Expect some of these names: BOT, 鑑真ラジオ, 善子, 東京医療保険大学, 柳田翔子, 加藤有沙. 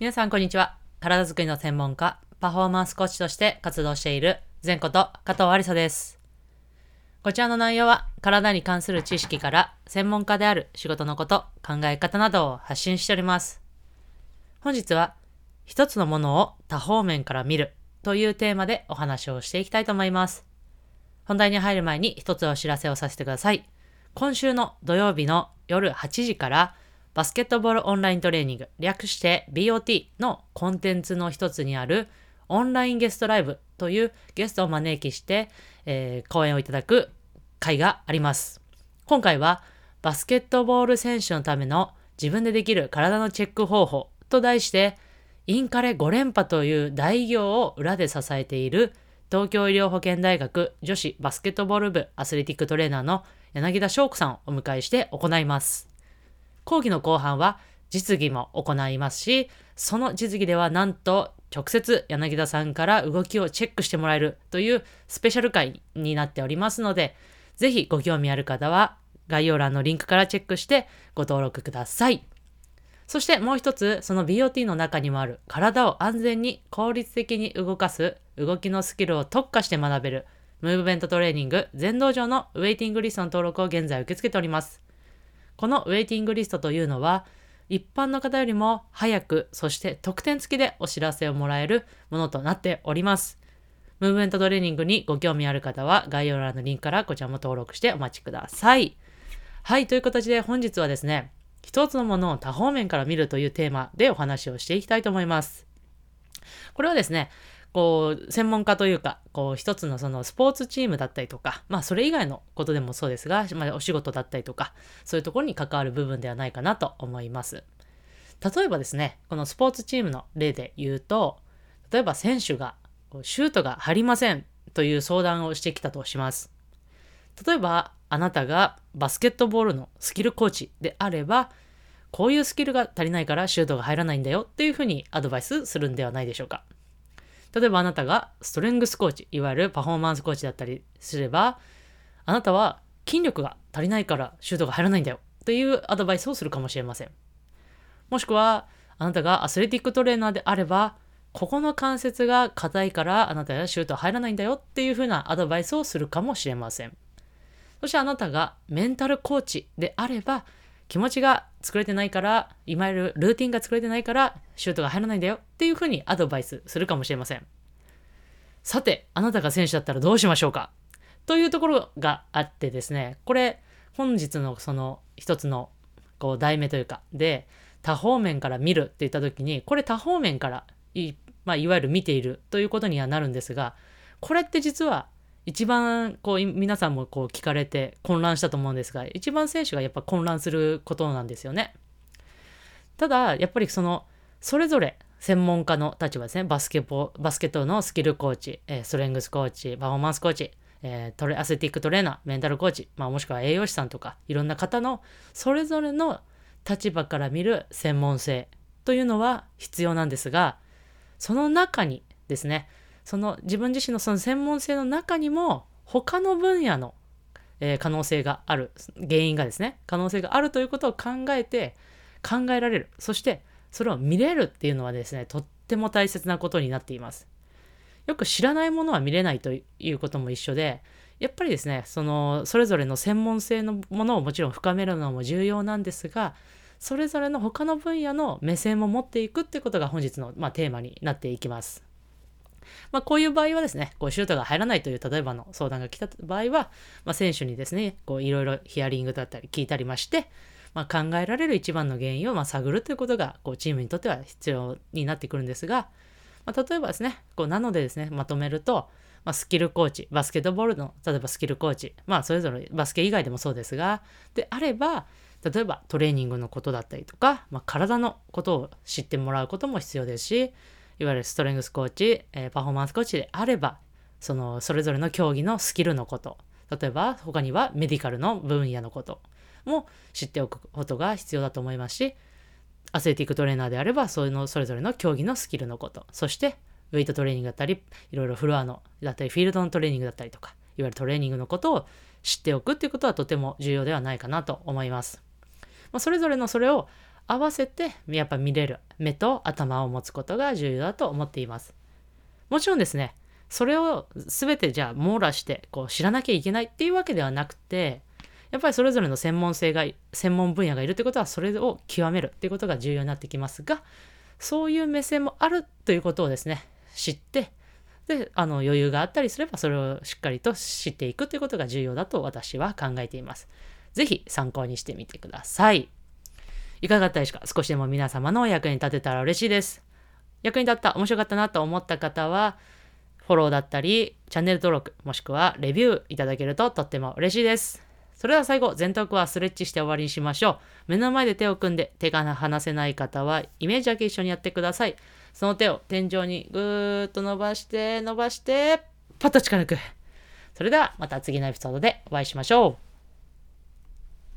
皆さんこんにちは。体づくりの専門家、パフォーマンスコーチとして活動している善子と加藤有沙です。こちらの内容は体に関する知識から専門家である仕事のこと、考え方などを発信しております。本日は一つのものを多方面から見るというテーマでお話をしていきたいと思います。本題に入る前に一つお知らせをさせてください。今週の土曜日の夜8時からバスケットボールオンライントレーニング、略して BOT のコンテンツの一つにあるオンラインゲストライブというゲストを招きして、講演をいただく会があります。今回はバスケットボール選手のための自分でできる体のチェック方法と題してインカレ5連覇という大偉業を裏で支えている東京医療保険大学女子バスケットボール部アスレティックトレーナーの柳田翔子さんをお迎えして行います。講義の後半は実技も行いますし、その実技ではなんと直接柳田さんから動きをチェックしてもらえるというスペシャル回になっておりますので、ぜひご興味ある方は概要欄のリンクからチェックしてご登録ください。そしてもう一つ、その BOT の中にもある体を安全に効率的に動かす動きのスキルを特化して学べるムーブメントトレーニング全道場のウェイティングリストの登録を現在受け付けております。このウェイティングリストというのは、一般の方よりも早く、そして特典付きでお知らせをもらえるものとなっております。ムーブメントトレーニングにご興味ある方は、概要欄のリンクからこちらも登録してお待ちください。はい、という形で本日はですね、一つのものを多方面から見るというテーマでお話をしていきたいと思います。これはですね、専門家というか、一つのそのスポーツチームだったりとか、それ以外のことでもそうですが、お仕事だったりとか、そういうところに関わる部分ではないかなと思います。例えばですね、このスポーツチームの例で言うと、例えば選手がシュートが入りませんという相談をしてきたとします。例えば、あなたがバスケットボールのスキルコーチであれば、こういうスキルが足りないからシュートが入らないんだよっていうふうにアドバイスするんではないでしょうか。例えばあなたがストレングスコーチ、いわゆるパフォーマンスコーチだったりすれば、あなたは筋力が足りないからシュートが入らないんだよというアドバイスをするかもしれません。もしくはあなたがアスレティックトレーナーであれば、ここの関節が硬いからあなたはシュート入らないんだよっていうふうなアドバイスをするかもしれません。そしてあなたがメンタルコーチであれば、気持ちが作れてないから、いわゆるルーティンが作れてないから、シュートが入らないんだよっていうふうにアドバイスするかもしれません。さて、あなたが選手だったらどうしましょうかというところがあってですね、これ本日のその一つの題名というかで、多方面から見るって言った時に、これ多方面からいわゆる見ているということにはなるんですが、これって実は一番皆さんも聞かれて混乱したと思うんですが、一番選手がやっぱ混乱することなんですよね。ただやっぱりそれぞれ専門家の立場ですね、バスケットのスキルコーチ、ストレングスコーチ、パフォーマンスコーチ、アスレティックトレーナー、メンタルコーチ、もしくは栄養士さんとか、いろんな方のそれぞれの立場から見る専門性というのは必要なんですが、その中にですね、自分自身のその専門性の中にも他の分野の可能性がある、原因がですね、可能性があるということを考えられる、そしてそれを見れるっていうのはですね、とっても大切なことになっています。よく知らないものは見れないということも一緒で、やっぱりですね、それぞれの専門性のものをもちろん深めるのも重要なんですが、それぞれの他の分野の目線も持っていくっていうことが本日の、テーマになっていきます。こういう場合はですね、シュートが入らないという例えばの相談が来た場合は、選手にですね、いろいろヒアリングだったり聞いたりまして、考えられる一番の原因を探るということがチームにとっては必要になってくるんですが、例えばですね、なのでですね、まとめると、スキルコーチ、バスケットボールの例えばスキルコーチ、それぞれバスケ以外でもそうですが、であれば、例えばトレーニングのことだったりとか、体のことを知ってもらうことも必要ですし、いわゆるストレングスコーチ、パフォーマンスコーチであれば、それぞれの競技のスキルのこと、例えば他にはメディカルの分野のことも知っておくことが必要だと思いますし、アスレティックトレーナーであれば、それぞれの競技のスキルのこと、そしてウェイトトレーニングだったり、いろいろフロアのだったり、フィールドのトレーニングだったりとか、いわゆるトレーニングのことを知っておくということはとても重要ではないかなと思います。それぞれのそれを合わせてやっぱ見れる目と頭を持つことが重要だと思っています。もちろんですね、それを全てじゃあ網羅してこう知らなきゃいけないっていうわけではなくて、やっぱりそれぞれの専門分野がいるということは、それを極めるということが重要になってきますが、そういう目線もあるということをですね、知って、で、余裕があったりすれば、それをしっかりと知っていくということが重要だと私は考えています。ぜひ参考にしてみてください。いかがだったでしょうか。少しでも皆様の役に立てたら嬉しいです。役に立った、面白かったなと思った方は、フォローだったり、チャンネル登録、もしくはレビューいただけるととっても嬉しいです。それでは最後、前頭腔はストレッチして終わりにしましょう。目の前で手を組んで、手が離せない方は、イメージだけ一緒にやってください。その手を天井にぐーっと伸ばして、パッと力抜く。それではまた次のエピソードでお会いしましょう。